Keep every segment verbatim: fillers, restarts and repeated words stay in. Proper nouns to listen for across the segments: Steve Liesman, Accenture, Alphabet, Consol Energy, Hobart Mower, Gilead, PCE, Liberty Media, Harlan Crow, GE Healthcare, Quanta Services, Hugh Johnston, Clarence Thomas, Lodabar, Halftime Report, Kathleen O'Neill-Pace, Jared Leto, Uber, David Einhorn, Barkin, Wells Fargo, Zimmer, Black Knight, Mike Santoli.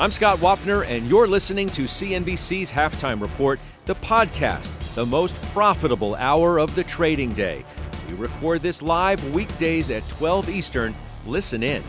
I'm Scott Wapner, and you're listening to C N B C's Halftime Report, the podcast, the most profitable hour of the trading day. We record this live weekdays at twelve Eastern. Listen in.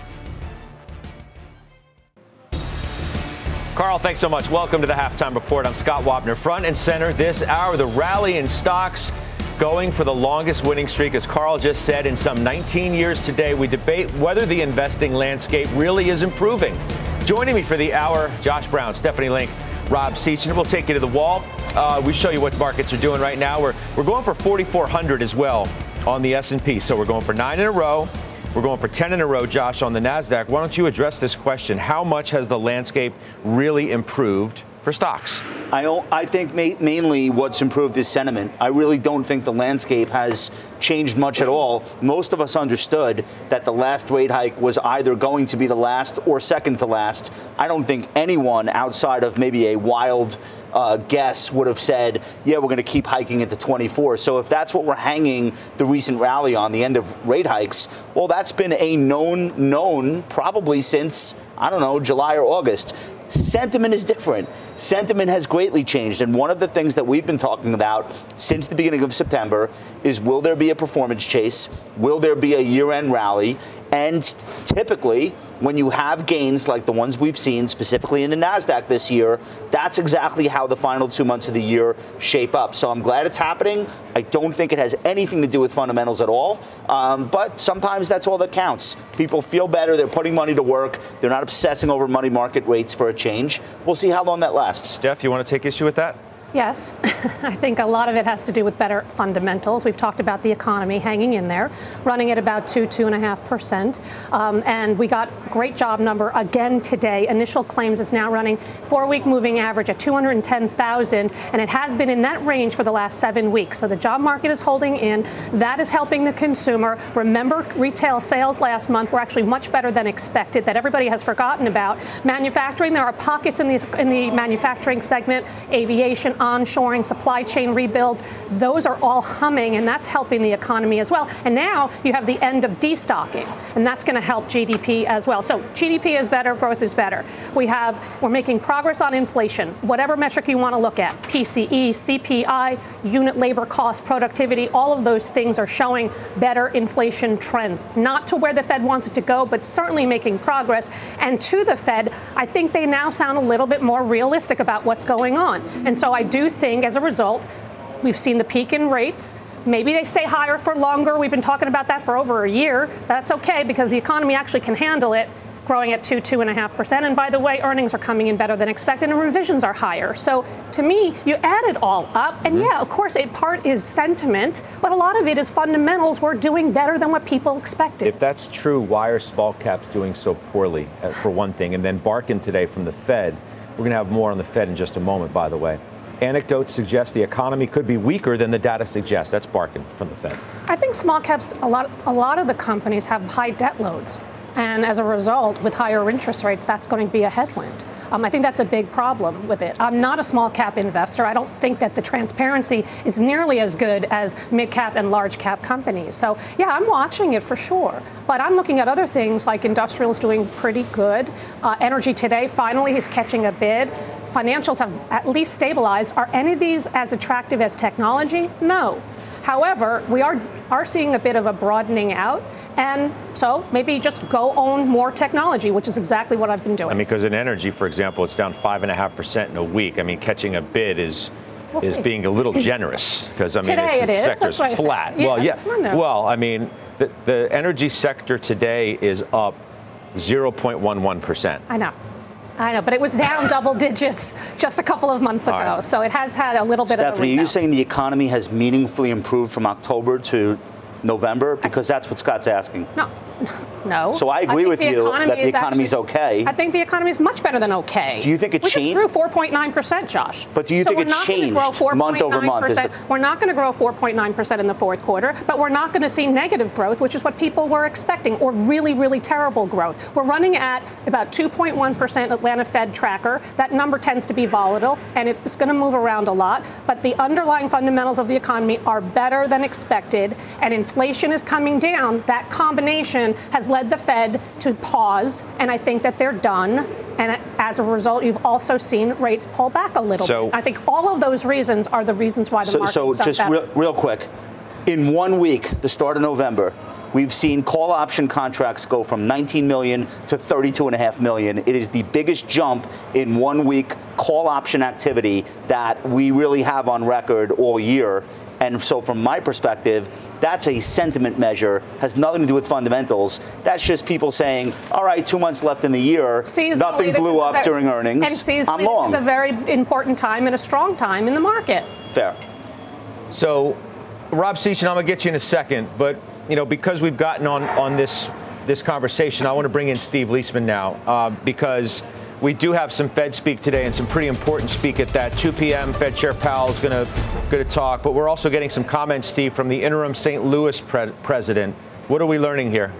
Carl, thanks so much. Welcome to the Halftime Report. I'm Scott Wapner. Front and center this hour, the rally in stocks going for the longest winning streak, as Carl just said, in some nineteen years today. We debate whether the investing landscape really is improving. Joining me for the hour, Josh Brown, Stephanie Link, Rob Sechan. We'll take you to the wall. Uh, we show you what the markets are doing right now. We're, we're going for forty-four hundred as well on the S and P. So we're going for nine in a row. We're going for ten in a row, Josh, on the NASDAQ. Why don't you address this question? How much has the landscape really improved for stocks? I don't, I think ma- mainly what's improved is sentiment. I really don't think the landscape has changed much at all. Most of us understood that the last rate hike was either going to be the last or second to last. I don't think anyone outside of maybe a wild Uh, guess would have said, yeah, we're going to keep hiking into twenty-four. So if that's what we're hanging the recent rally on, the end of rate hikes, well, that's been a known known probably since, I don't know, July or August. Sentiment is different. Sentiment has greatly changed. And one of the things that we've been talking about since the beginning of September is, will there be a performance chase? Will there be a year-end rally? And typically, when you have gains like the ones we've seen, specifically in the NASDAQ this year, that's exactly how the final two months of the year shape up. So I'm glad it's happening. I don't think it has anything to do with fundamentals at all. Um, but sometimes that's all that counts. People feel better. They're putting money to work. They're not obsessing over money market rates for a change. We'll see how long that lasts. Steph, you want to take issue with that? Yes. I think a lot of it has to do with better fundamentals. We've talked about the economy hanging in there, running at about two, two and a half percent. Um, and we got great job number again today. Initial claims is now running four-week moving average at two hundred ten thousand, and it has been in that range for the last seven weeks. So the job market is holding in. That is helping the consumer. Remember, retail sales last month were actually much better than expected, that everybody has forgotten about. Manufacturing, there are pockets in the, in the manufacturing segment, aviation, onshoring, supply chain rebuilds, those are all humming, and that's helping the economy as well. And now you have the end of destocking, and that's going to help G D P as well. So G D P is better, growth is better. We have, we're making progress on inflation, whatever metric you want to look at, P C E, C P I, unit labor cost, productivity, all of those things are showing better inflation trends, not to where the Fed wants it to go, but certainly making progress. And to the Fed, I think they now sound a little bit more realistic about what's going on. And so I I do think, as a result, we've seen the peak in rates. Maybe they stay higher for longer. We've been talking about that for over a year. That's okay, because the economy actually can handle it, growing at two, two and a half percent. And by the way, earnings are coming in better than expected, and revisions are higher. So to me, you add it all up. And mm-hmm. yeah, of course, a part is sentiment, but a lot of it is fundamentals. We're doing better than what people expected. If that's true, why are small caps doing so poorly, for one thing? And then Barkin today from the Fed. We're going to have more on the Fed in just a moment, by the way. Anecdotes suggest the economy could be weaker than the data suggests. That's Barkin from the Fed. I think small caps, a lot, a lot of the companies have high debt loads. And as a result, with higher interest rates, that's going to be a headwind. Um, I think that's a big problem with it. I'm not a small cap investor. I don't think that the transparency is nearly as good as mid cap and large cap companies. So, yeah, I'm watching it for sure. But I'm looking at other things like industrials doing pretty good. Uh, energy today finally is catching a bid. Financials have at least stabilized. Are any of these as attractive as technology? No. However, we are are seeing a bit of a broadening out, and so maybe just go own more technology, which is exactly what I've been doing. I mean, because in energy, for example, it's down five and a half percent in a week. I mean, catching a bid is we'll is see. being a little generous, because I mean, today it's, it is. sector's That's flat. Yeah. Well, yeah. No. Well, I mean, the the energy sector today is up zero point one one percent. I know. I know, but it was down double digits just a couple of months ago. Right. So it has had a little bit Stephanie, of a Stephanie, are you saying the economy has meaningfully improved from October to November? Because that's what Scott's asking. No. No. So I agree I with you that the economy is okay. I think the economy is much better than okay. Do you think it we changed? We just grew four point nine percent, Josh. But do you so think it changed month over month? The- we're not going to grow four point nine percent in the fourth quarter, but we're not going to see negative growth, which is what people were expecting, or really, really terrible growth. We're running at about two point one percent Atlanta Fed tracker. That number tends to be volatile, and it's going to move around a lot. But the underlying fundamentals of the economy are better than expected, and inflation is coming down. That combination Sechan has led the Fed to pause, and I think that they're done. And as a result, you've also seen rates pull back a little so, bit. I think all of those reasons are the reasons why the so, market's done better. So just real, real quick, in one week, the start of November, we've seen call option contracts go from nineteen million to thirty-two and a half million. It is the biggest jump in one week call option activity that we really have on record all year. And so from my perspective, that's a sentiment measure, has nothing to do with fundamentals. That's just people saying, all right, two months left in the year, seasonally, nothing blew up very, during earnings. And seasonally, I'm long. This is a very important time and a strong time in the market. Fair. So, Rob Sechan, I'm going to get you in a second, but you know, because we've gotten on, on this this conversation, I want to bring in Steve Liesman now uh, because we do have some Fed speak today and some pretty important speak at that. two p.m. Fed Chair Powell's going to going to talk, but we're also getting some comments, Steve, from the interim Saint Louis pre- president. What are we learning here?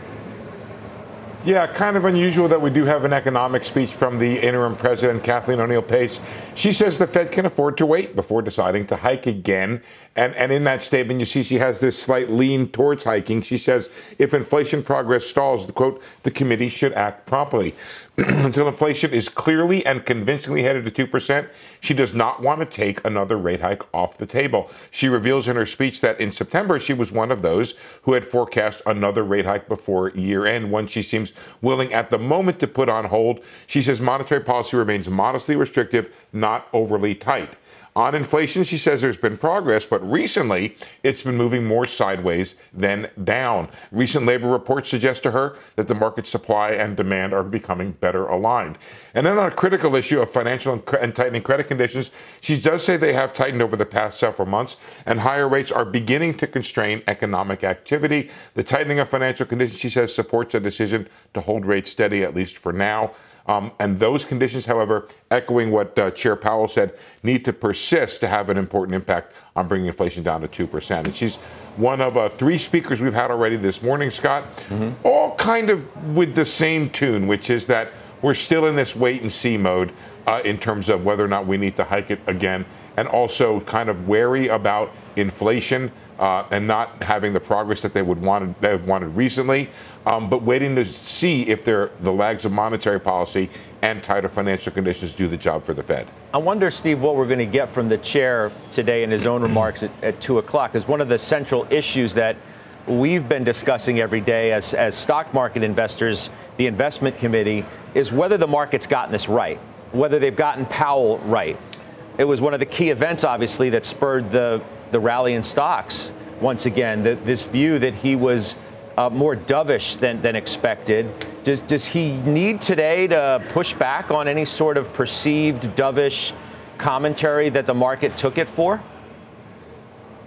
Yeah, kind of unusual that we do have an economic speech from the interim president, Kathleen O'Neill-Pace. She says the Fed can afford to wait before deciding to hike again. And, and in that statement, you see she has this slight lean towards hiking. She says if inflation progress stalls, the quote, the committee should act promptly. Until inflation is clearly and convincingly headed to two percent, she does not want to take another rate hike off the table. She reveals in her speech that in September, she was one of those who had forecast another rate hike before year end, one she seems willing at the moment to put on hold. She says monetary policy remains modestly restrictive, not overly tight. On inflation, she says there's been progress, but recently it's been moving more sideways than down. Recent labor reports suggest to her that the market supply and demand are becoming better aligned. And then on a critical issue of financial and tightening credit conditions, she does say they have tightened over the past several months, and higher rates are beginning to constrain economic activity. The tightening of financial conditions, she says, supports a decision to hold rates steady, at least for now. Um, and those conditions, however, echoing what uh, Chair Powell said, need to persist to have an important impact on bringing inflation down to two percent. And she's one of uh, three speakers we've had already this morning, Scott, mm-hmm. all kind of with the same tune, which is that we're still in this wait and see mode uh, in terms of whether or not we need to hike it again, and also kind of wary about inflation uh, and not having the progress that they would wanted, they have wanted recently, um, but waiting to see if the lags of monetary policy and tighter financial conditions do the job for the Fed. I wonder, Steve, what we're going to get from the chair today in his own remarks at, at two o'clock is one of the central issues that we've been discussing every day as, as stock market investors, the investment committee, is whether the market's gotten this right, whether they've gotten Powell right. It was one of the key events, obviously, that spurred the, the rally in stocks once again, the, this view that he was uh, more dovish than, than expected. Does, does he need today to push back on any sort of perceived dovish commentary that the market took it for?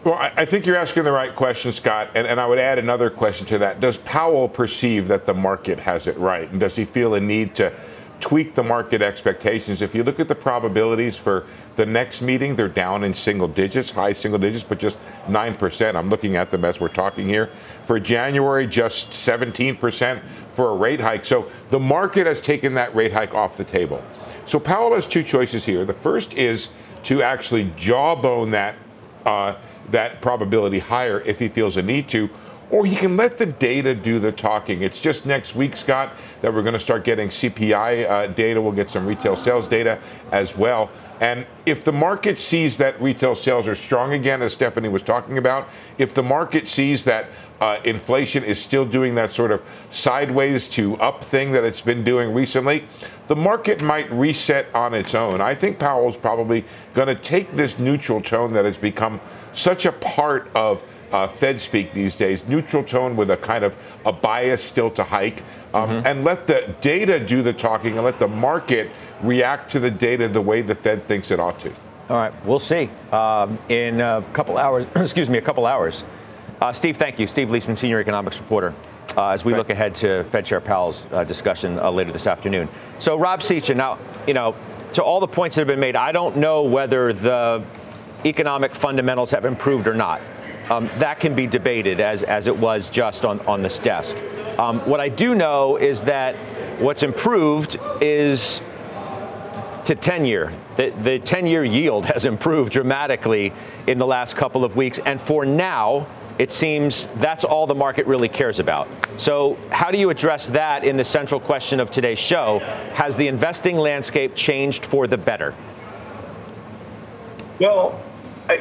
Well, I think you're asking the right question, Scott, and, and I would add another question to that. Does Powell perceive that the market has it right, and does he feel a need to tweak the market expectations? If you look at the probabilities for the next meeting, they're down in single digits, high single digits, but just nine percent. I'm looking at them as we're talking here. For January, just seventeen percent for a rate hike. So the market has taken that rate hike off the table. So Powell has two choices here. The first is to actually jawbone that uh, that probability higher if he feels a need to, or he can let the data do the talking. It's just next week, Scott, that we're going to start getting C P I uh, data. We'll get some retail sales data as well. And if the market sees that retail sales are strong again, as Stephanie was talking about, if the market sees that uh, inflation is still doing that sort of sideways to up thing that it's been doing recently, the market might reset on its own. I think Powell's probably going to take this neutral tone that has become such a part of Uh, Fed speak these days, neutral tone with a kind of a bias still to hike, um, mm-hmm. and let the data do the talking and let the market react to the data the way the Fed thinks it ought to. All right, we'll see um, in a couple hours, excuse me, a couple hours. Uh, Steve, thank you. Steve Liesman, senior economics reporter, uh, as we thank look ahead to Fed Chair Powell's uh, discussion uh, later this afternoon. So Rob Sechan, now, you know, to all the points that have been made, I don't know whether the economic fundamentals have improved or not. Um, that can be debated as, as it was just on, on this desk. Um, what I do know is that what's improved is to ten-year. The, the ten-year yield has improved dramatically in the last couple of weeks. And for now, it seems that's all the market really cares about. So how do you address that in the central question of today's show? Has the investing landscape changed for the better? Well,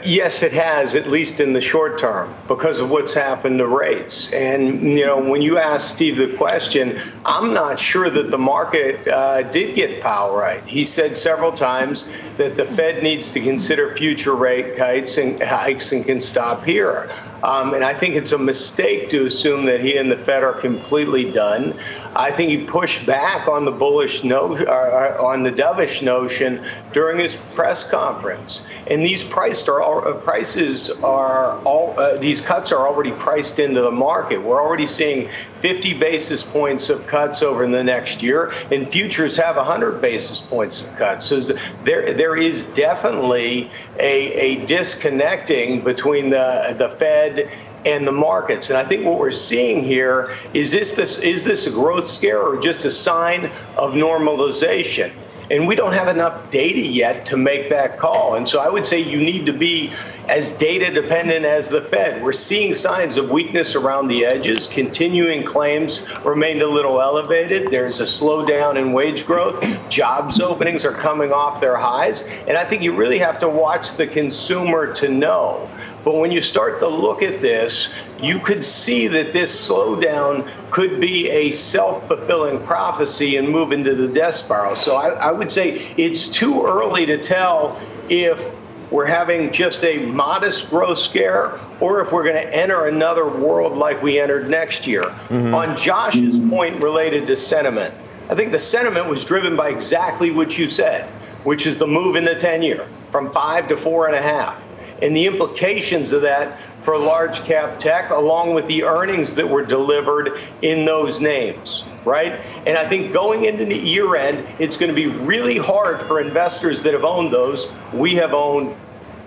yes, it has, at least in the short term, because of what's happened to rates. And, you know, when you asked Steve the question, I'm not sure that the market uh, did get Powell right. He said several times that the Fed needs to consider future rate hikes and hikes and can stop here. Um, and I think it's a mistake to assume that he and the Fed are completely done. I think he pushed back on the bullish no, uh, on the dovish notion during his press conference. And these priced are all, uh, prices are all uh, these cuts are already priced into the market. We're already seeing fifty basis points of cuts over in the next year, and futures have one hundred basis points of cuts. So there there is definitely a a disconnecting between the the Fed and the markets. And I think what we're seeing here is this, this is this a growth scare or just a sign of normalization? And we don't have enough data yet to make that call. And so I would say you need to be as data dependent as the Fed. We're seeing signs of weakness around the edges. Continuing claims remained a little elevated. There's a slowdown in wage growth. Jobs openings are coming off their highs. And I think you really have to watch the consumer to know. But when you start to look at this, you could see that this slowdown could be a self-fulfilling prophecy and move into the death spiral. So I, I would say it's too early to tell if we're having just a modest growth scare or if we're going to enter another world like we entered next year. Mm-hmm. On Josh's point related to sentiment, I think the sentiment was driven by exactly what you said, which is the move in the ten-year from five to four and a half. And the implications of that for large cap tech, along with the earnings that were delivered in those names, right? And I think going into the year end, it's going to be really hard for investors that have owned those. We have owned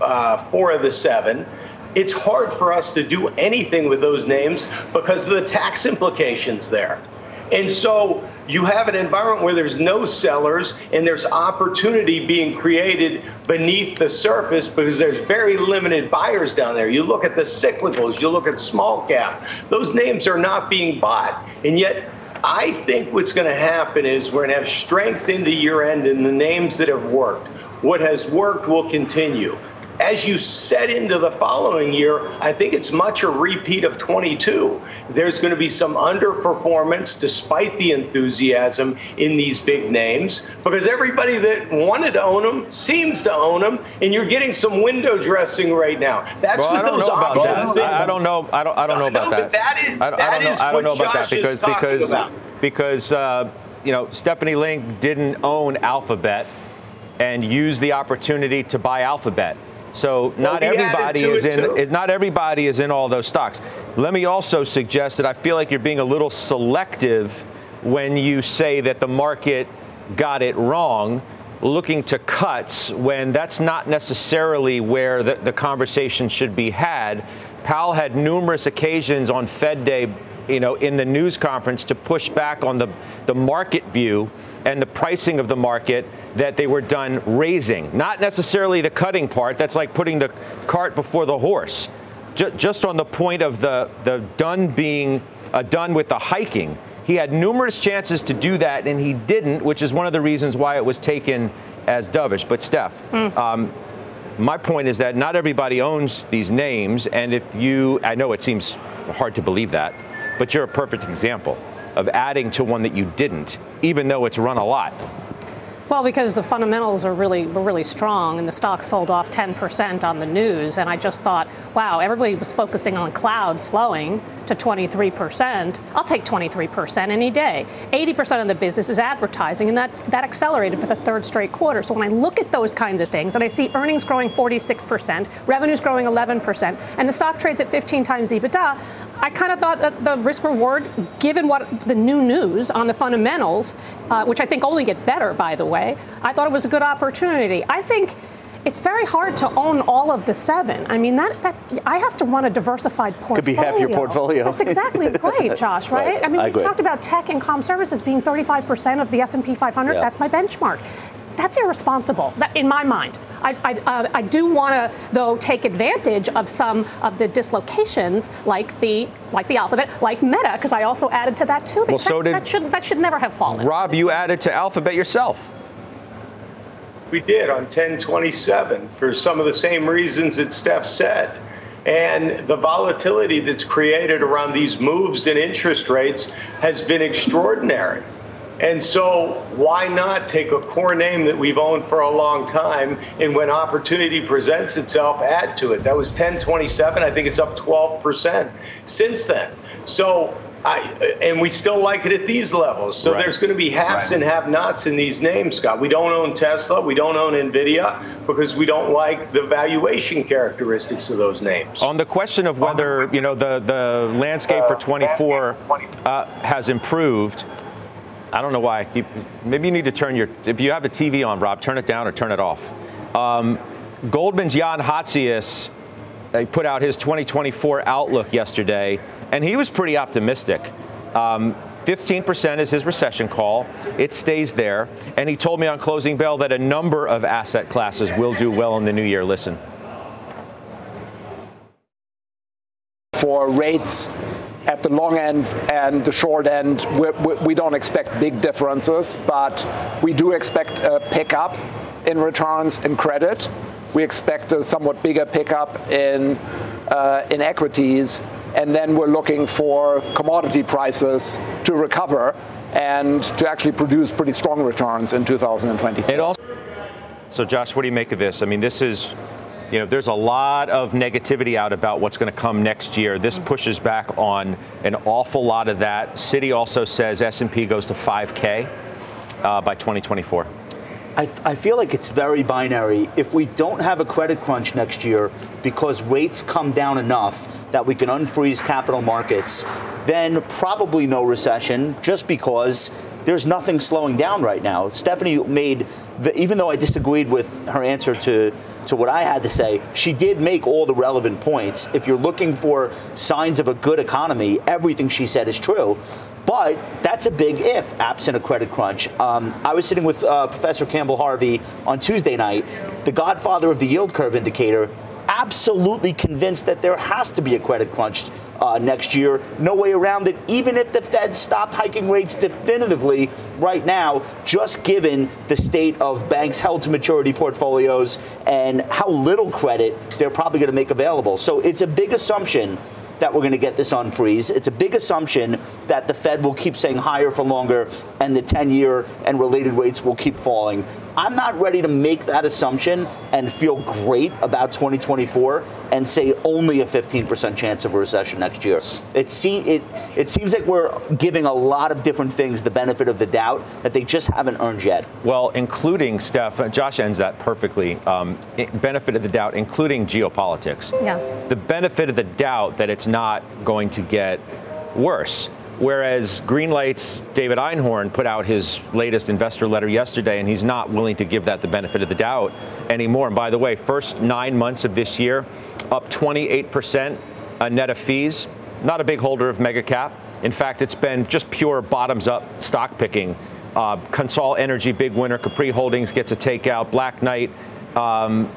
uh, four of the seven. It's hard for us to do anything with those names because of the tax implications there. And so you have an environment where there's no sellers and there's opportunity being created beneath the surface because there's very limited buyers down there. You look at the cyclicals, you look at small cap, those names are not being bought. And yet I think what's going to happen is we're going to have strength into year end in the names that have worked. What has worked will continue. As you set into the following year, I think it's much a repeat of twenty-two. There's going to be some underperformance despite the enthusiasm in these big names because everybody that wanted to own them seems to own them, and you're getting some window dressing right now. That's well, what I don't those know about options that. I, I don't know. I don't. I don't know about that. That is. That is what Josh is talking about. Because uh, you know, Stephanie Link didn't own Alphabet and used the opportunity to buy Alphabet. So not well, we everybody is in is, not everybody is in all those stocks. Let me also suggest that I feel like you're being a little selective when you say that the market got it wrong, looking to cuts when that's not necessarily where the, the conversation should be had. Powell had numerous occasions on Fed Day, you know, in the news conference to push back on the, the market view and the pricing of the market that they were done raising. Not necessarily the cutting part. That's like putting the cart before the horse. Just on the point of the, the done being uh, done with the hiking, he had numerous chances to do that, and he didn't, which is one of the reasons why it was taken as dovish. But, Steph, mm. um, my point is that not everybody owns these names, and if you, I know it seems hard to believe that, but you're a perfect example of adding to one that you didn't, even though it's run a lot. Well, because the fundamentals are really were really strong, and the stock sold off ten percent on the news, and I just thought, wow, everybody was focusing on cloud slowing to twenty-three percent. I'll take twenty-three percent any day. eighty percent of the business is advertising, and that, that accelerated for the third straight quarter. So when I look at those kinds of things, and I see earnings growing forty-six percent, revenues growing eleven percent, and the stock trades at fifteen times EBITDA, I kind of thought that the risk-reward, given what the new news on the fundamentals, uh, which I think only get better, by the way, I thought it was a good opportunity. I think it's very hard to own all of the seven. I mean, that, that I have to run a diversified portfolio. Could be half your portfolio. That's exactly right, Josh, right? right? I mean, I we've agree. talked about tech and comm services being thirty-five percent of the S and P five hundred. Yeah. That's my benchmark. That's irresponsible, that, in my mind. I, I, uh, I do want to, though, take advantage of some of the dislocations, like the like the Alphabet, like Meta, because I also added to that too. Well, so that, did that should that should never have fallen. Rob, you added to Alphabet yourself. We did on ten twenty-seven for some of the same reasons that Steph said. And the volatility that's created around these moves in interest rates has been extraordinary. And so why not take a core name that we've owned for a long time, and when opportunity presents itself, add to it? That was ten twenty-seven. I think it's up twelve percent since then. So I, and we still like it at these levels. So right. There's going to be haves right. and have-nots in these names, Scott. We don't own Tesla. We don't own NVIDIA because we don't like the valuation characteristics of those names. On the question of whether, you know, the, the landscape uh, for twenty-four uh, has improved, I don't know why. You, maybe you need to turn your, if you have a T V on, Rob, turn it down or turn it off. Um, Goldman's Jan Hatzius put out his twenty twenty-four outlook yesterday. And he was pretty optimistic. Um, fifteen percent is his recession call. It stays there. And he told me on Closing Bell that a number of asset classes will do well in the new year. Listen. For rates at the long end and the short end, we, we, we don't expect big differences, but we do expect a pickup in returns in credit. We expect a somewhat bigger pickup in uh, in equities. And then we're looking for commodity prices to recover and to actually produce pretty strong returns in two thousand twenty-four. It also, so Josh, what do you make of this? I mean, this is, you know, there's a lot of negativity out about what's going to come next year. This pushes back on an awful lot of that. Citi also says S and P goes to five K uh, by twenty twenty-four. I, I feel like it's very binary. If we don't have a credit crunch next year because rates come down enough that we can unfreeze capital markets, then probably no recession, just because there's nothing slowing down right now. Stephanie made, even though I disagreed with her answer to, to what I had to say, she did make all the relevant points. If you're looking for signs of a good economy, everything she said is true. But that's a big if, absent a credit crunch. Um, I was sitting with uh, Professor Campbell Harvey on Tuesday night, the godfather of the yield curve indicator, absolutely convinced that there has to be a credit crunch uh, next year. No way around it, even if the Fed stopped hiking rates definitively right now, just given the state of banks' held-to-maturity portfolios and how little credit they're probably going to make available. So it's a big assumption that we're going to get this unfreeze. It's a big assumption that the Fed will keep saying higher for longer and the ten-year and related rates will keep falling. I'm not ready to make that assumption and feel great about twenty twenty-four and say only a fifteen percent chance of a recession next year. It, see, it, it seems like we're giving a lot of different things the benefit of the doubt that they just haven't earned yet. Well, including, Steph, Josh ends that perfectly, um, benefit of the doubt, including geopolitics. Yeah. The benefit of the doubt that it's not going to get worse. Whereas Greenlight's David Einhorn put out his latest investor letter yesterday, and he's not willing to give that the benefit of the doubt anymore. And by the way, first nine months of this year, up twenty-eight percent net of fees. Not a big holder of mega cap. In fact, it's been just pure bottoms up stock picking. Uh, Consol Energy, big winner. Capri Holdings gets a takeout. Black Knight, um,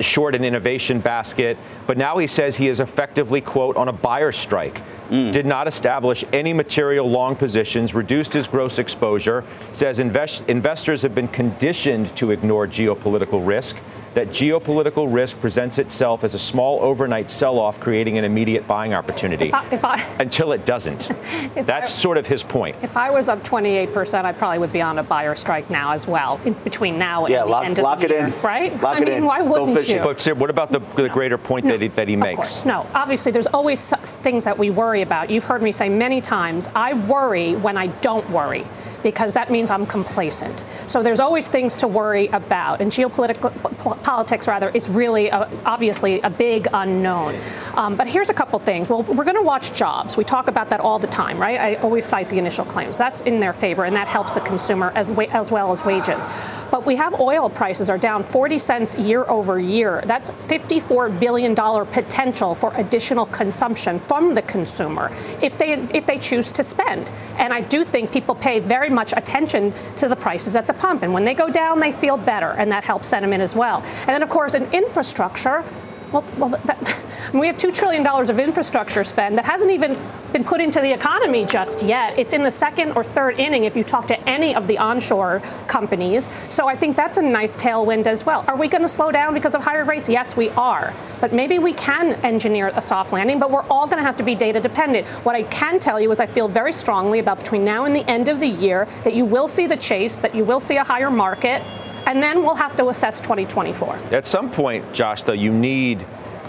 short an innovation basket, but now he says he is effectively, quote, on a buyer strike. Mm. Did not establish any material long positions, reduced his gross exposure, says invest- investors have been conditioned to ignore geopolitical risk, that geopolitical risk presents itself as a small overnight sell-off, creating an immediate buying opportunity if I, if I, until it doesn't. That's I, sort of his point. If I was up twenty-eight percent, I probably would be on a buyer strike now as well, in between now and yeah, the lock, end of lock the it year, in. Right? Lock I it mean, in. Why wouldn't you? But Sarah, what about the, the greater point no, that he, that he makes? Of course. No, obviously, there's always things that we worry about. You've heard me say many times, I worry when I don't worry, because that means I'm complacent. So there's always things to worry about, and geopolitical pol- politics, rather, is really a, obviously a big unknown. Um, but here's a couple things. Well, we're going to watch jobs. We talk about that all the time, right? I always cite the initial claims. That's in their favor, and that helps the consumer as, wa- as well as wages. But we have oil prices are down forty cents year over year. That's fifty-four billion dollars potential for additional consumption from the consumer if they if they choose to spend. And I do think people pay very much attention to the prices at the pump. And when they go down, they feel better, and that helps sentiment as well. And then, of course, in infrastructure, well, well that, we have two trillion dollars of infrastructure spend that hasn't even been put into the economy just yet. It's in the second or third inning if you talk to any of the onshore companies. So I think that's a nice tailwind as well. Are we going to slow down because of higher rates? Yes, we are. But maybe we can engineer a soft landing, but we're all going to have to be data dependent. What I can tell you is I feel very strongly about between now and the end of the year that you will see the chase, that you will see a higher market, and then we'll have to assess twenty twenty-four. At some point, Josh, though, you need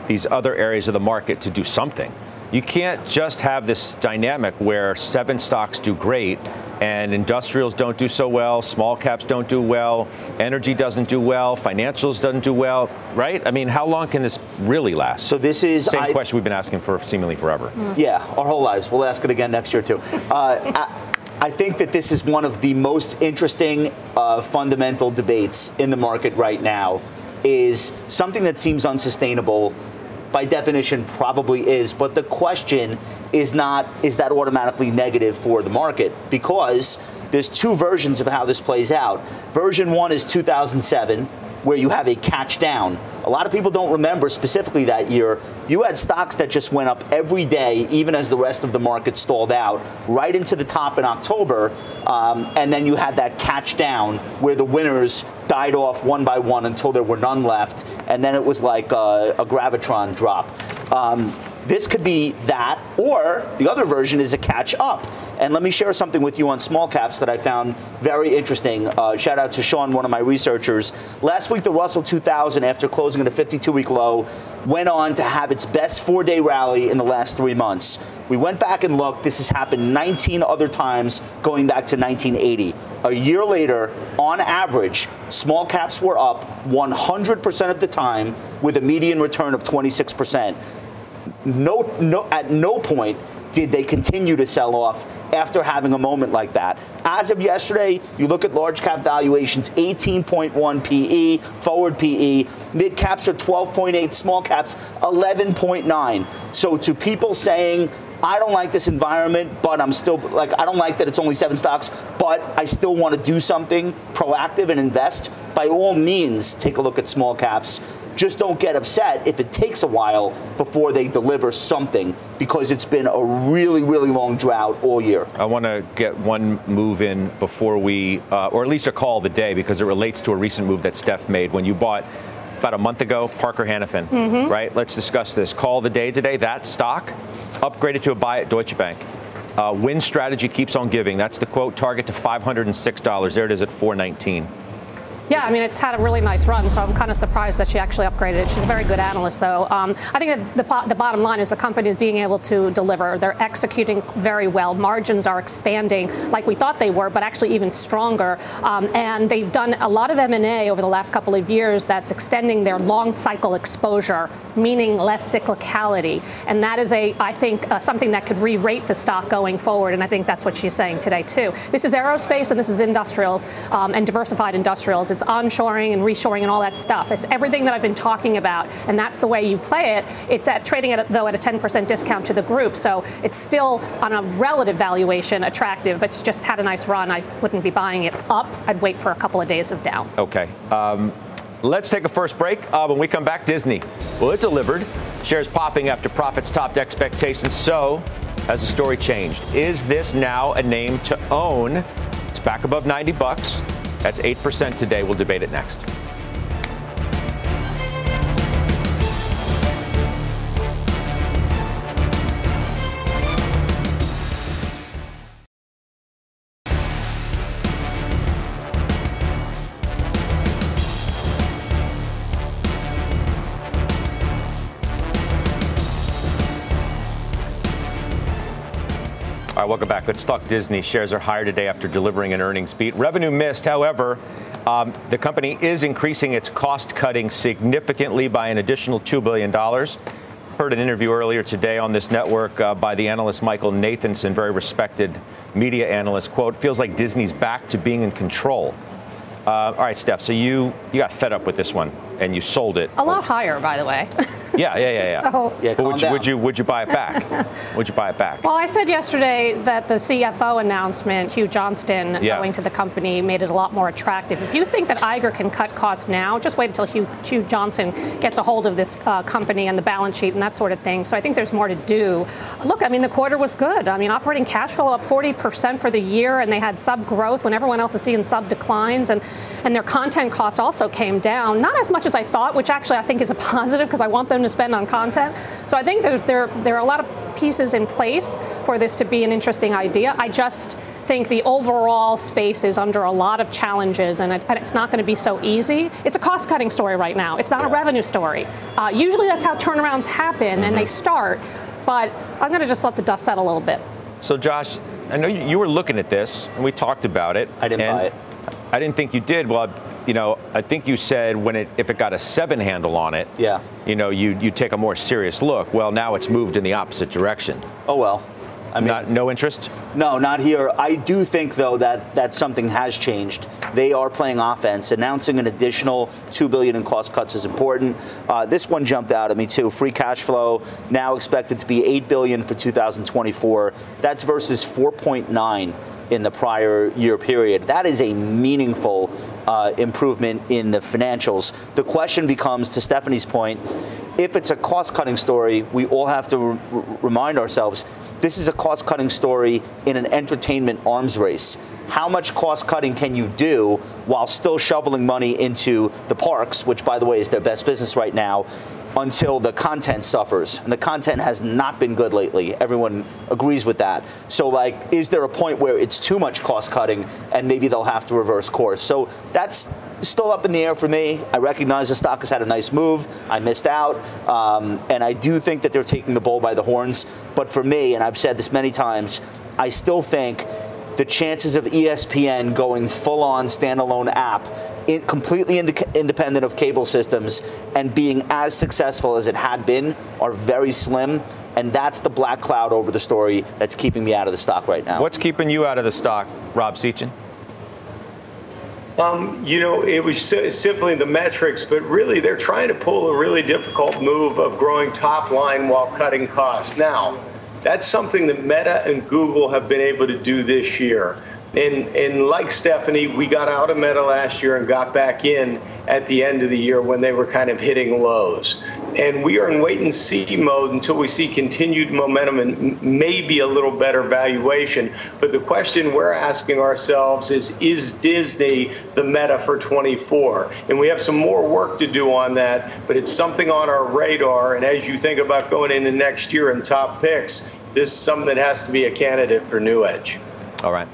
these other areas of the market to do something. You can't just have this dynamic where seven stocks do great and industrials don't do so well, small caps don't do well, energy doesn't do well, financials doesn't do well, right? I mean, how long can this really last? So this is same I, question we've been asking for seemingly forever. Mm. Yeah, our whole lives. We'll ask it again next year too. Uh, I, I think that this is one of the most interesting uh, fundamental debates in the market right now, is something that seems unsustainable, by definition probably is, but the question is not, is that automatically negative for the market? Because there's two versions of how this plays out. Version one is two thousand seven, where you have a catch down. A lot of people don't remember specifically that year. You had stocks that just went up every day, even as the rest of the market stalled out, right into the top in October. Um, and then you had that catch down where the winners died off one by one until there were none left. And then it was like a, a gravitron drop. Um, this could be that, or the other version is a catch up. And let me share something with you on small caps that I found very interesting. Uh, shout out to Sean, one of my researchers. Last week, the Russell two thousand, after closing at a fifty-two week low, went on to have its best four-day rally in the last three months. We went back and looked. This has happened nineteen other times going back to nineteen eighty. A year later, on average, small caps were up one hundred percent of the time with a median return of twenty-six percent. No, no, at no point did they continue to sell off after having a moment like that. As of yesterday, you look at large cap valuations, eighteen point one P E, forward P E, mid caps are twelve point eight, small caps eleven point nine. So to people saying, I don't like this environment, but I'm still, like, I don't like that it's only seven stocks, but I still want to do something proactive and invest, by all means, take a look at small caps. Just don't get upset if it takes a while before they deliver something, because it's been a really, really long drought all year. I want to get one move in before we, uh, or at least a call of the day, because it relates to a recent move that Steph made when you bought about a month ago, Parker Hannifin, mm-hmm. right? Let's discuss this. Call of the day today, that stock upgraded to a buy at Deutsche Bank. Uh, win strategy keeps on giving. That's the quote. Target to five hundred six dollars. There it is at four nineteen. Yeah, I mean, it's had a really nice run, so I'm kind of surprised that she actually upgraded it. She's a very good analyst, though. Um, I think that the, po- the bottom line is the company is being able to deliver. They're executing very well. Margins are expanding like we thought they were, but actually even stronger. Um, and they've done a lot of M and A over the last couple of years that's extending their long cycle exposure, meaning less cyclicality. And that is, a, I think, uh, something that could re-rate the stock going forward, and I think that's what she's saying today, too. This is aerospace, and this is industrials, um, and diversified industrials. It's onshoring and reshoring and all that stuff. It's everything that I've been talking about, and that's the way you play it. It's at trading at a, though at a ten percent discount to the group, so it's still on a relative valuation attractive. It's just had a nice run. I wouldn't be buying it up. I'd wait for a couple of days of down. Okay. Um, let's take a first break. Uh, when we come back, Disney. Well, it delivered. Shares popping after profits topped expectations. So has the story changed? Is this now a name to own? It's back above ninety bucks. That's eight percent today. We'll debate it next. Welcome back. Let's talk Disney. Shares are higher today after delivering an earnings beat. Revenue missed. However, um, the company is increasing its cost cutting significantly by an additional two billion dollars. Heard an interview earlier today on this network uh, by the analyst Michael Nathanson, very respected media analyst. Quote, feels like Disney's back to being in control. Uh, all right, Steph, so you, you got fed up with this one. and you sold it. A lot oh. higher, by the way. Yeah, yeah, yeah, yeah. So, yeah, but would you, would you would you buy it back? Would you buy it back? Well, I said yesterday that the C F O announcement, Hugh Johnston yeah. going to the company, made it a lot more attractive. If you think that Iger can cut costs now, just wait until Hugh, Hugh Johnston gets a hold of this uh, company and the balance sheet and that sort of thing. So I think there's more to do. Look, I mean, the quarter was good. I mean, operating cash flow up forty percent for the year, and they had sub growth when everyone else is seeing sub declines, and and their content costs also came down, not as much as I thought, which actually I think is a positive because I want them to spend on content. So I think there's, there, there are a lot of pieces in place for this to be an interesting idea. I just think the overall space is under a lot of challenges, and, it, and it's not going to be so easy. It's a cost-cutting story right now. It's not yeah. a revenue story. Uh, usually that's how turnarounds happen, mm-hmm. and they start, but I'm going to just let the dust settle a little bit. So Josh, I know you, you were looking at this, and we talked about it. I didn't buy it. I didn't think you did. Well, you know, I think you said when it if it got a seven handle on it, yeah. you know, you you take a more serious look. Well, now it's moved in the opposite direction. Oh well, I mean, not, no interest. No, not here. I do think though that that something has changed. They are playing offense. Announcing an additional two billion in cost cuts is important. Uh, this one jumped out at me too. Free cash flow now expected to be eight billion for two thousand twenty-four. That's versus four point nine. In the prior year period. That is a meaningful uh, improvement in the financials. The question becomes, to Stephanie's point, if it's a cost-cutting story, we all have to re- remind ourselves, this is a cost-cutting story in an entertainment arms race. How much cost-cutting can you do while still shoveling money into the parks, which, by the way, is their best business right now, until the content suffers? And the content has not been good lately. Everyone agrees with that. So, like, is there a point where it's too much cost-cutting and maybe they'll have to reverse course? So that's still up in the air for me. I recognize the stock has had a nice move. I missed out. Um, and I do think that they're taking the bull by the horns. But for me, and I've said this many times, I still think the chances of E S P N going full-on standalone app, it completely ind- independent of cable systems, and being as successful as it had been are very slim. And that's the black cloud over the story that's keeping me out of the stock right now. What's keeping you out of the stock, Rob Sechan? Um, you know, it was simply the metrics, but really they're trying to pull a really difficult move of growing top line while cutting costs. Now, that's something that Meta and Google have been able to do this year. And, and like Stephanie, we got out of Meta last year and got back in at the end of the year when they were kind of hitting lows. And we are in wait and see mode until we see continued momentum and maybe a little better valuation. But the question we're asking ourselves is, is Disney the Meta for twenty-four? And we have some more work to do on that, but it's something on our radar. And as you think about going into next year and top picks, this is something that has to be a candidate for New Edge. All right.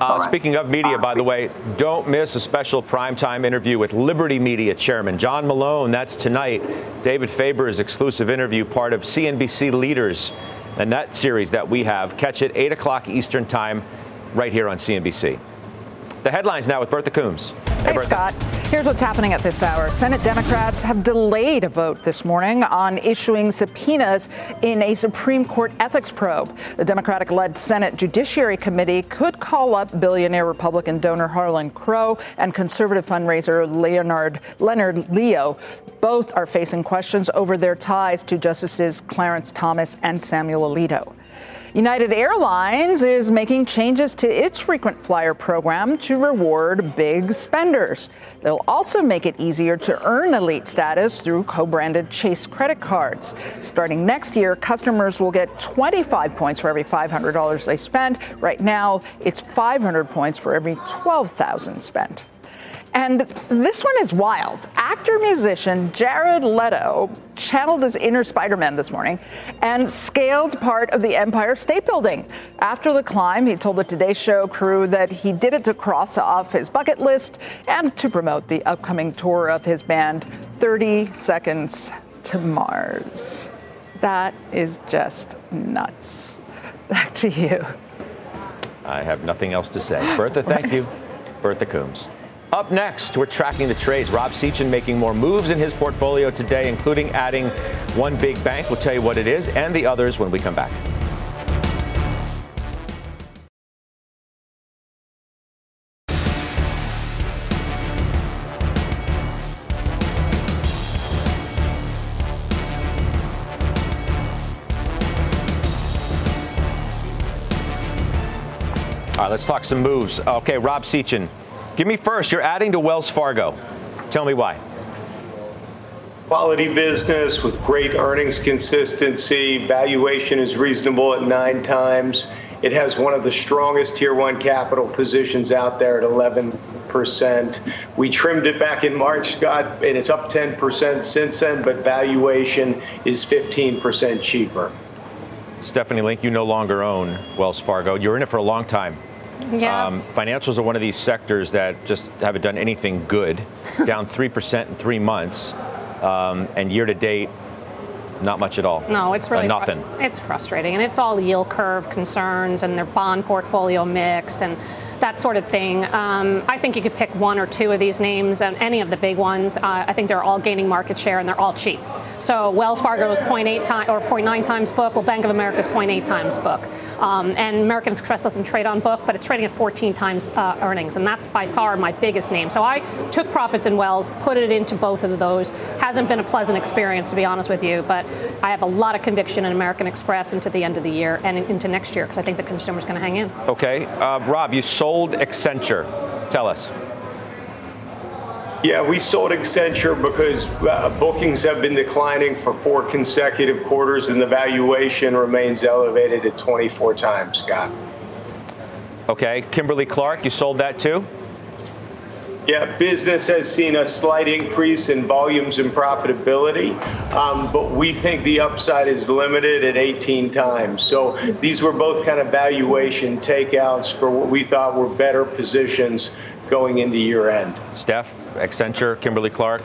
Uh, right. Speaking of media, by the way, don't miss a special primetime interview with Liberty Media Chairman John Malone. That's tonight. David Faber's exclusive interview, part of C N B C Leaders, and that series that we have. Catch it eight o'clock Eastern time right here on C N B C. The headlines now with Bertha Coombs. Hey, hey Scott. Here's what's happening at this hour. Senate Democrats have delayed a vote this morning on issuing subpoenas in a Supreme Court ethics probe. The Democratic-led Senate Judiciary Committee could call up billionaire Republican donor Harlan Crow and conservative fundraiser Leonard, Leonard Leo. Both are facing questions over their ties to Justices Clarence Thomas and Samuel Alito. United Airlines is making changes to its frequent flyer program to reward big spenders. They'll also make it easier to earn elite status through co-branded Chase credit cards. Starting next year, customers will get twenty-five points for every five hundred dollars they spend. Right now, it's five hundred points for every twelve thousand dollars spent. And this one is wild. Actor-musician Jared Leto channeled his inner Spider-Man this morning and scaled part of the Empire State Building. After the climb, he told the Today Show crew that he did it to cross off his bucket list and to promote the upcoming tour of his band, thirty seconds to Mars. That is just nuts. Back to you. I have nothing else to say. Bertha, thank you. Bertha Coombs. Up next, we're tracking the trades. Rob Sechan making more moves in his portfolio today, including adding one big bank. We'll tell you what it is and the others when we come back. All right, let's talk some moves. Okay, Rob Sechan, give me first. You're adding to Wells Fargo. Tell me why. Quality business with great earnings consistency. Valuation is reasonable at nine times. It has one of the strongest tier one capital positions out there at eleven percent. We trimmed it back in March, Scott, and it's up ten percent since then, but valuation is fifteen percent cheaper. Stephanie Link, you no longer own Wells Fargo. You're in it for a long time. Yeah. Um, financials are one of these sectors that just haven't done anything good. Down three percent in three months. Um, and year to date, not much at all. No, it's really uh, nothing. Fr- it's frustrating, and it's all yield curve concerns and their bond portfolio mix and that sort of thing. Um, I think you could pick one or two of these names, and any of the big ones. Uh, I think they're all gaining market share, and they're all cheap. So Wells Fargo's zero point eight times or zero point nine times book. Well, Bank of America's zero point eight times book. Um, and American Express doesn't trade on book, but it's trading at fourteen times uh, earnings, and that's by far my biggest name. So I took profits in Wells, put it into both of those. Hasn't been a pleasant experience, to be honest with you, but I have a lot of conviction in American Express into the end of the year and into next year, because I think the consumer's going to hang in. Okay, uh, Rob, you sold. Sold Accenture. Tell us. Yeah, we sold Accenture because uh, bookings have been declining for four consecutive quarters, and the valuation remains elevated at twenty-four times, Scott. Okay. Kimberly Clark, you sold that too? Yeah, business has seen a slight increase in volumes and profitability, um, but we think the upside is limited at eighteen times. So these were both kind of valuation takeouts for what we thought were better positions going into year end. Steph, Accenture, Kimberly Clark.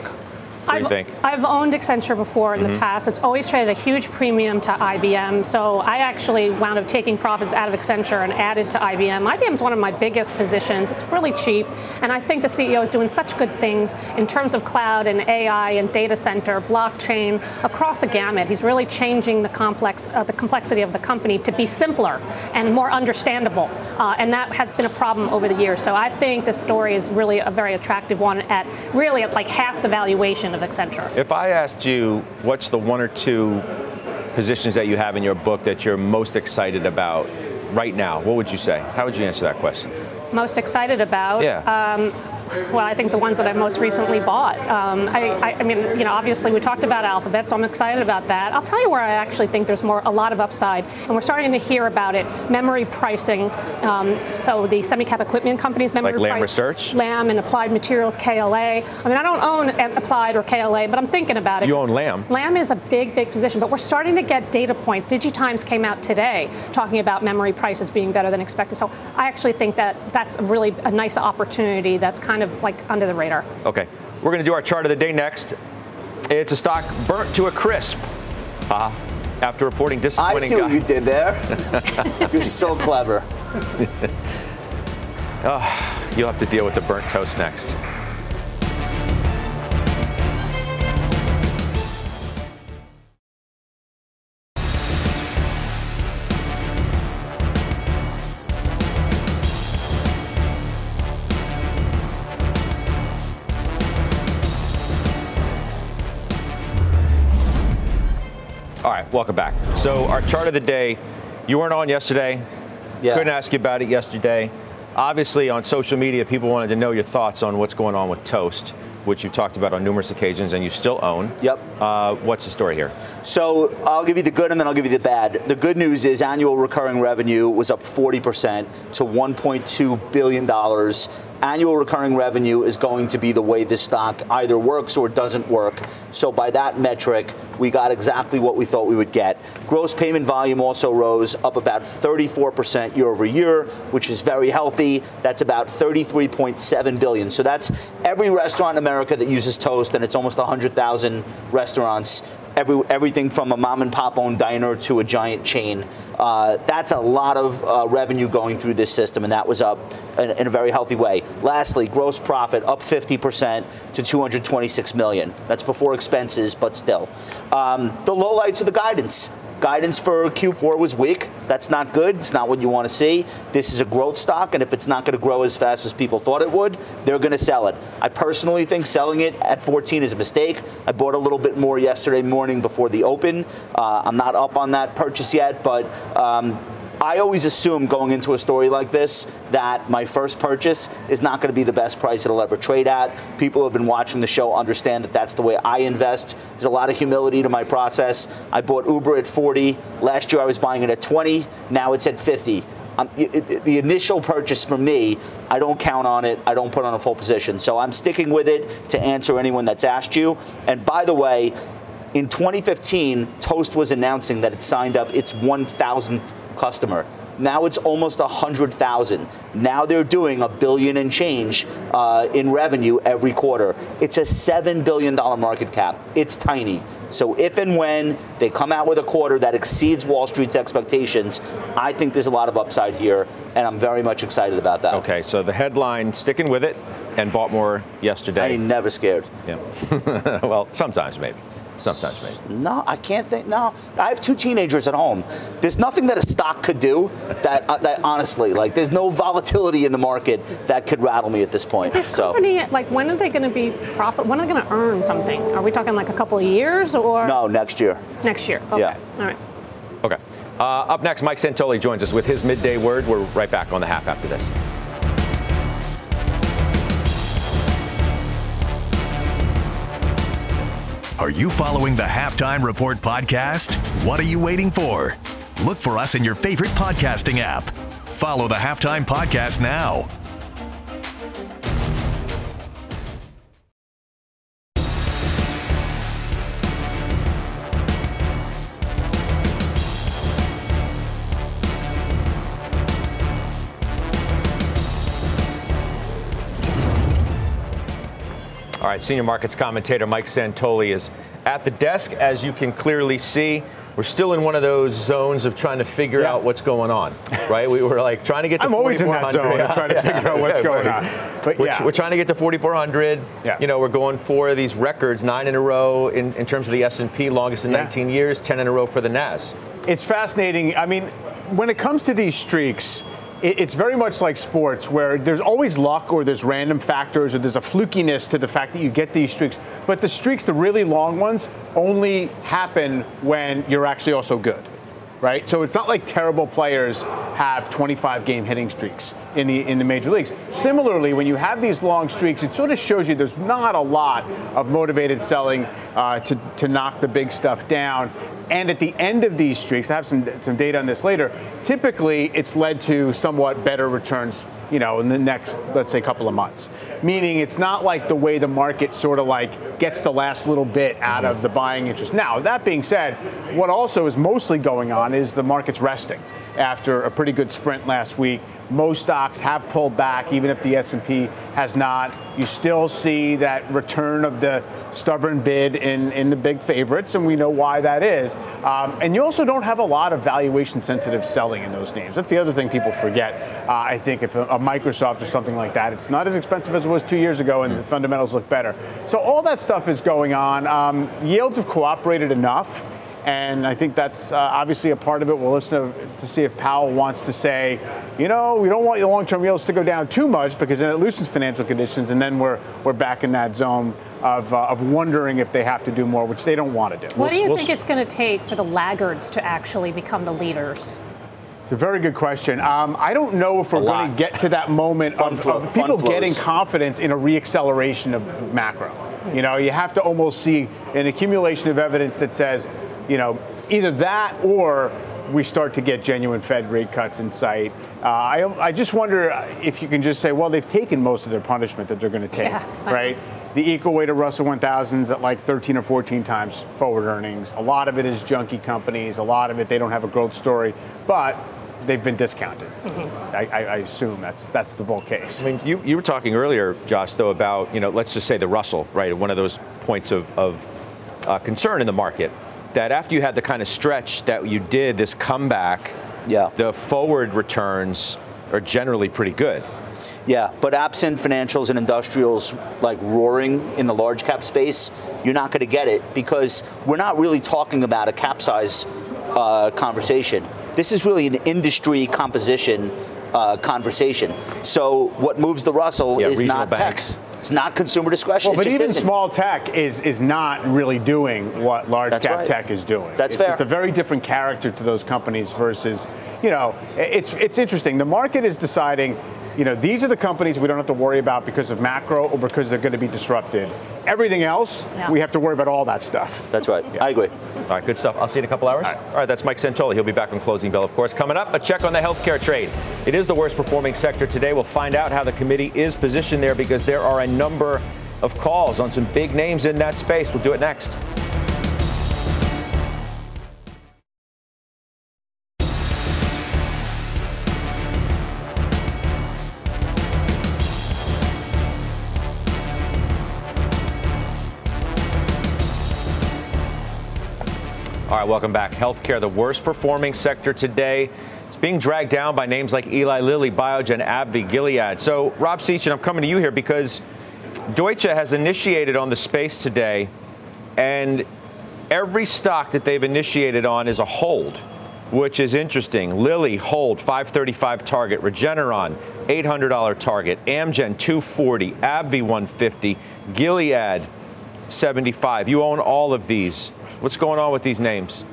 What do you think? I've owned Accenture before in mm-hmm. the past. It's always traded a huge premium to I B M. So I actually wound up taking profits out of Accenture and added to I B M. I B M is one of my biggest positions. It's really cheap. And I think the C E O is doing such good things in terms of cloud and A I and data center, blockchain, across the gamut. He's really changing the complex, uh, the complexity of the company to be simpler and more understandable. Uh, and that has been a problem over the years. So I think this story is really a very attractive one at really at like half the valuation of Accenture. If I asked you what's the one or two positions that you have in your book that you're most excited about right now, what would you say? How would you answer that question? Most excited about? Yeah. Um, well, I think the ones that I most recently bought. Um, I, I, I mean, you know, obviously we talked about Alphabet, so I'm excited about that. I'll tell you where I actually think there's more a lot of upside, and we're starting to hear about it. Memory pricing. Um, so the semi-cap equipment companies, memory like Lam price, Research, Lam and Applied Materials, K L A. I mean, I don't own Applied or K L A, but I'm thinking about it. You own Lam. Lam is a big, big position, but we're starting to get data points. DigiTimes came out today talking about memory prices being better than expected. So I actually think that that's really a nice opportunity. That's kind Kind of like under the radar. Okay, we're going to do our chart of the day next. It's a stock burnt to a crisp uh, after reporting disappointing. I see what guy. You did there. You're so clever. Oh, you'll have to deal with the burnt toast next. Welcome back. So our chart of the day, you weren't on yesterday. Yeah. Couldn't ask you about it yesterday. Obviously, on social media, people wanted to know your thoughts on what's going on with Toast, which you've talked about on numerous occasions and you still own. Yep. Uh, what's the story here? So I'll give you the good and then I'll give you the bad. The good news is annual recurring revenue was up forty percent to one point two billion dollars. Annual recurring revenue is going to be the way this stock either works or doesn't work. So by that metric, we got exactly what we thought we would get. Gross payment volume also rose up about thirty-four percent year over year, which is very healthy. That's about thirty-three point seven billion dollars. So that's every restaurant in America that uses Toast, and it's almost one hundred thousand restaurants. Every, everything from a mom-and-pop owned diner to a giant chain. Uh, that's a lot of uh, revenue going through this system, and that was up in, in a very healthy way. Lastly, gross profit up fifty percent to two hundred twenty-six million dollars. That's before expenses, but still. Um, the lowlights of the guidance. Guidance for Q four was weak. That's not good. It's not what you want to see. This is a growth stock, and if it's not going to grow as fast as people thought it would, they're going to sell it. I personally think selling it at fourteen is a mistake. I bought a little bit more yesterday morning before the open. Uh, I'm not up on that purchase yet, but um, I always assume going into a story like this that my first purchase is not going to be the best price it'll ever trade at. People who have been watching the show understand that that's the way I invest. There's a lot of humility to my process. I bought Uber at forty. Last year I was buying it at twenty. Now it's at fifty. Um, it, it, the initial purchase for me, I don't count on it. I don't put on a full position. So I'm sticking with it to answer anyone that's asked you. And by the way, in twenty fifteen, Toast was announcing that it signed up its one thousandth customer. Now it's almost one hundred thousand. Now they're doing a billion and change uh, in revenue every quarter. It's a seven billion dollars market cap. It's tiny. So if and when they come out with a quarter that exceeds Wall Street's expectations, I think there's a lot of upside here, and I'm very much excited about that. Okay, so the headline, sticking with it, and bought more yesterday. I ain't never scared. Yeah. Well, sometimes maybe. Sometimes, maybe. No, I can't think. No, I have two teenagers at home. There's nothing that a stock could do that, uh, that honestly, like, there's no volatility in the market that could rattle me at this point. Is this so. company, like, when are they going to be profit? When are they going to earn something? Are we talking like a couple of years or? No, next year. Next year. Okay. Yeah. All right. Okay. Uh, up next, Mike Santoli joins us with his midday word. We're right back on The Half after this. Are you following the Halftime Report podcast? What are you waiting for? Look for us in your favorite podcasting app. Follow the Halftime Podcast now. All right, senior markets commentator Mike Santoli is at the desk. As you can clearly see, we're still in one of those zones of trying to figure yeah. out what's going on, right? We were like trying to get to I'm always in that zone yeah. of trying to figure yeah. out what's yeah. going on. But we're, yeah. we're trying to get to forty-four hundred. Yeah. You know, we're going for these records, nine in a row in, in terms of the S and P, longest in yeah. nineteen years, ten in a row for the N A S. It's fascinating. I mean, when it comes to these streaks, it's very much like sports where there's always luck or there's random factors or there's a flukiness to the fact that you get these streaks. But the streaks, the really long ones, only happen when you're actually also good, right? So it's not like terrible players have twenty-five game hitting streaks in the in the major leagues. Similarly, when you have these long streaks, it sort of shows you there's not a lot of motivated selling uh, to, to knock the big stuff down. And at the end of these streaks, I have some some data on this later, typically it's led to somewhat better returns, you know, in the next, let's say, couple of months. Meaning it's not like the way the market sort of like gets the last little bit out of the buying interest. Now, that being said, what also is mostly going on is the market's resting after a pretty good sprint last week. Most stocks have pulled back, even if the S and P has not. You still see that return of the stubborn bid in, in the big favorites, and we know why that is. Um, and you also don't have a lot of valuation-sensitive selling in those names. That's the other thing people forget. Uh, I think if a, a Microsoft or something like that, it's not as expensive as it was two years ago, and the fundamentals look better. So all that stuff is going on. Um, yields have cooperated enough. And I think that's uh, obviously a part of it. We'll listen to, to see if Powell wants to say, you know, we don't want your long-term yields to go down too much because then it loosens financial conditions, and then we're we're back in that zone of uh, of wondering if they have to do more, which they don't want to do. What do you think it's going to take for the laggards to actually become the leaders? It's a very good question. Um, I don't know if we're going to get to that moment of, flo- of people getting confidence in a reacceleration of macro. You know, you have to almost see an accumulation of evidence that says, you know, either that or we start to get genuine Fed rate cuts in sight. Uh, I, I just wonder if you can just say, well, they've taken most of their punishment that they're going to take, yeah, right? The equal weight of Russell one thousands at like thirteen or fourteen times forward earnings. A lot of it is junky companies. A lot of it, they don't have a growth story. But they've been discounted. Mm-hmm. I, I assume that's that's the bull case. I mean, you, you were talking earlier, Josh, though, about, you know, let's just say the Russell, right, one of those points of, of uh, concern in the market. That after you had the kind of stretch that you did, this comeback, yeah, the forward returns are generally pretty good. Yeah, but absent financials and industrials like roaring in the large cap space, you're not going to get it because we're not really talking about a cap size uh, conversation. This is really an industry composition uh, conversation. So what moves the Russell yeah, is not banks. Techs. It's not consumer discretion. Well, but even isn't. small tech is is not really doing what large That's cap right. tech is doing. That's it's fair. It's a very different character to those companies versus, you know, it's it's interesting. The market is deciding, you know, these are the companies we don't have to worry about because of macro or because they're going to be disrupted. Everything else, yeah. we have to worry about all that stuff. That's right. Yeah. I agree. All right, good stuff. I'll see you in a couple hours. All right, all right that's Mike Santoli. He'll be back on Closing Bell, of course. Coming up, a check on the healthcare trade. It is the worst performing sector today. We'll find out how the committee is positioned there because there are a number of calls on some big names in that space. We'll do it next. All right, welcome back. Healthcare, the worst performing sector today. It's being dragged down by names like Eli Lilly, Biogen, AbbVie, Gilead. So, Rob Sechan, I'm coming to you here because Deutsche has initiated on the space today, and every stock that they've initiated on is a hold, which is interesting. Lilly, hold, five thirty-five target. Regeneron, eight hundred dollars target. Amgen, two forty. AbbVie, one fifty. Gilead, seventy-five. You own all of these. What's going on with these names?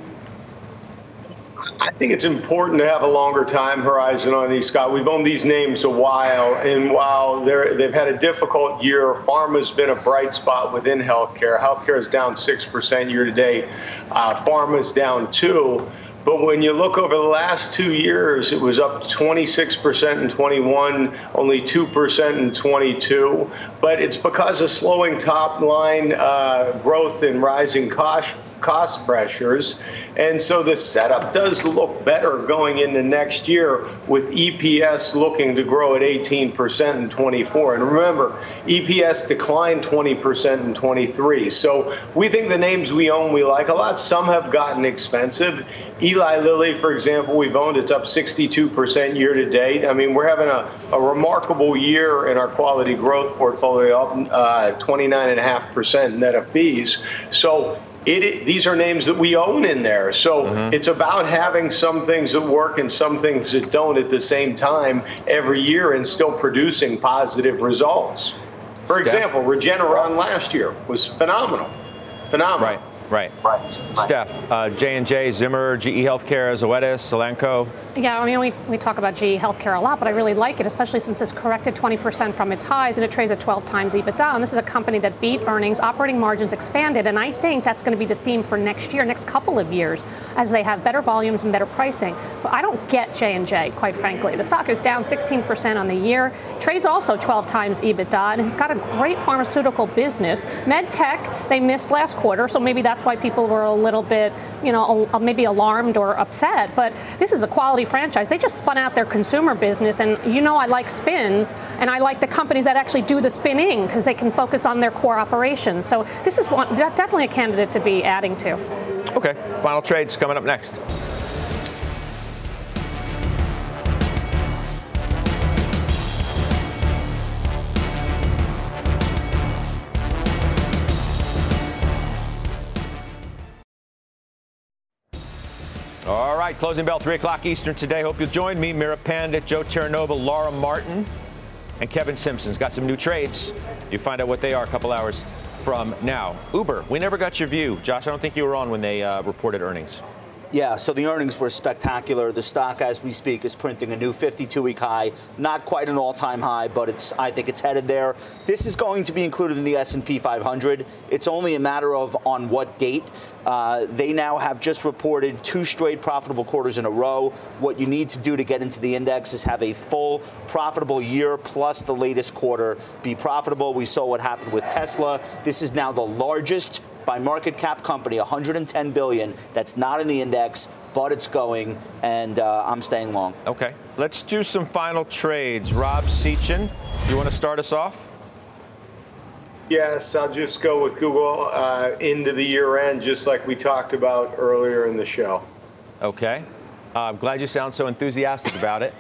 I think it's important to have a longer time horizon on these, Scott. We've owned these names a while, and while they've had a difficult year, pharma's been a bright spot within healthcare. Healthcare is down six percent year to date. Uh, pharma's down two. But when you look over the last two years, it was up twenty-six percent in twenty-one, only two percent in twenty-two. But it's because of slowing top line uh, growth and rising cost, cost pressures. And so the setup does look better going into next year with E P S looking to grow at eighteen percent in twenty-four. And remember, E P S declined twenty percent in twenty-three. So we think the names we own we like a lot. Some have gotten expensive. Eli Lilly, for example, we've owned. It's up sixty-two percent year to date. I mean, we're having a, a remarkable year in our quality growth portfolio, up uh, twenty-nine point five percent net of fees. So It, it, these are names that we own in there. So mm-hmm. it's about having some things that work and some things that don't at the same time every year and still producing positive results. For Steph. example, Regeneron last year was phenomenal. Phenomenal. Right. Right. right. Steph, uh, J and J, Zimmer, G E Healthcare, Zoetis, Solanco. Yeah, I mean, we, we talk about G E Healthcare a lot, but I really like it, especially since it's corrected twenty percent from its highs and it trades at twelve times EBITDA. And this is a company that beat earnings, operating margins expanded. And I think that's going to be the theme for next year, next couple of years, as they have better volumes and better pricing. But I don't get J and J, quite frankly. The stock is down sixteen percent on the year, trades also twelve times EBITDA, and it's got a great pharmaceutical business. Med tech, they missed last quarter, so maybe that's why people were a little bit, you know, maybe alarmed or upset. But this is a quality franchise. They just spun out their consumer business. And, you know, I like spins. And I like the companies that actually do the spinning because they can focus on their core operations. So this is one, definitely a candidate to be adding to. OK. Final trades coming up next. All right, Closing Bell, three o'clock Eastern today. Hope you'll join me, Mira Pandit, Joe Terranova, Laura Martin, and Kevin Simpson's got some new trades. You find out what they are a couple hours from now. Uber, we never got your view. Josh, I don't think you were on when they uh, reported earnings. Yeah, so the earnings were spectacular. The stock, as we speak, is printing a new fifty-two-week high. Not quite an all-time high, but it's I think it's headed there. This is going to be included in the S and P five hundred. It's only a matter of on what date. Uh, they now have just reported two straight profitable quarters in a row. What you need to do to get into the index is have a full profitable year plus the latest quarter be profitable. We saw what happened with Tesla. This is now the largest by market cap company, one hundred ten billion dollars. That's not in the index, but it's going, and uh, I'm staying long. Okay. Let's do some final trades. Rob Sechan, you want to start us off? Yes, I'll just go with Google uh, into the year end, just like we talked about earlier in the show. Okay. Uh, I'm glad you sound so enthusiastic about it.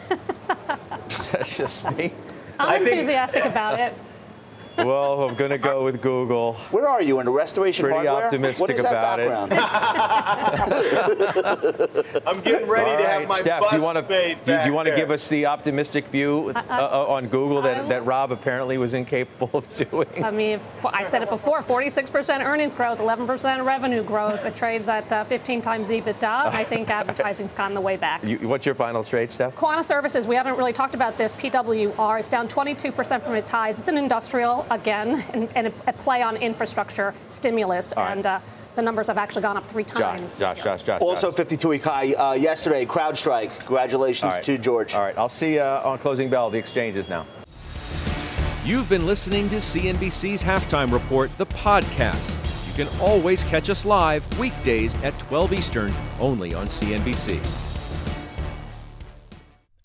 That's just me. I'm I enthusiastic think- about it. Well, I'm going to go with Google. Where are you in the restoration Pretty hardware? Optimistic what is about it. I'm getting ready All to right. have my Steph, bus do you wanna, made do, back do you want to give us the optimistic view uh, uh, on Google that, that Rob apparently was incapable of doing? I mean, if, I said it before: forty-six percent earnings growth, eleven percent revenue growth. It trades at uh, fifteen times EBITDA. And I think advertising's gotten the way back. You, what's your final trade, Steph? Quanta Services. We haven't really talked about this. P W R is down twenty-two percent from its highs. It's an industrial again, and, and a, a play on infrastructure stimulus. All and. Right. Uh, The numbers have actually gone up three times. Josh, Josh, Josh, Josh. Also fifty-two week high uh, yesterday, CrowdStrike. Congratulations right. to George. All right, I'll see you uh, on Closing Bell, the exchanges now. You've been listening to C N B C's Halftime Report, the podcast. You can always catch us live weekdays at twelve Eastern, only on C N B C.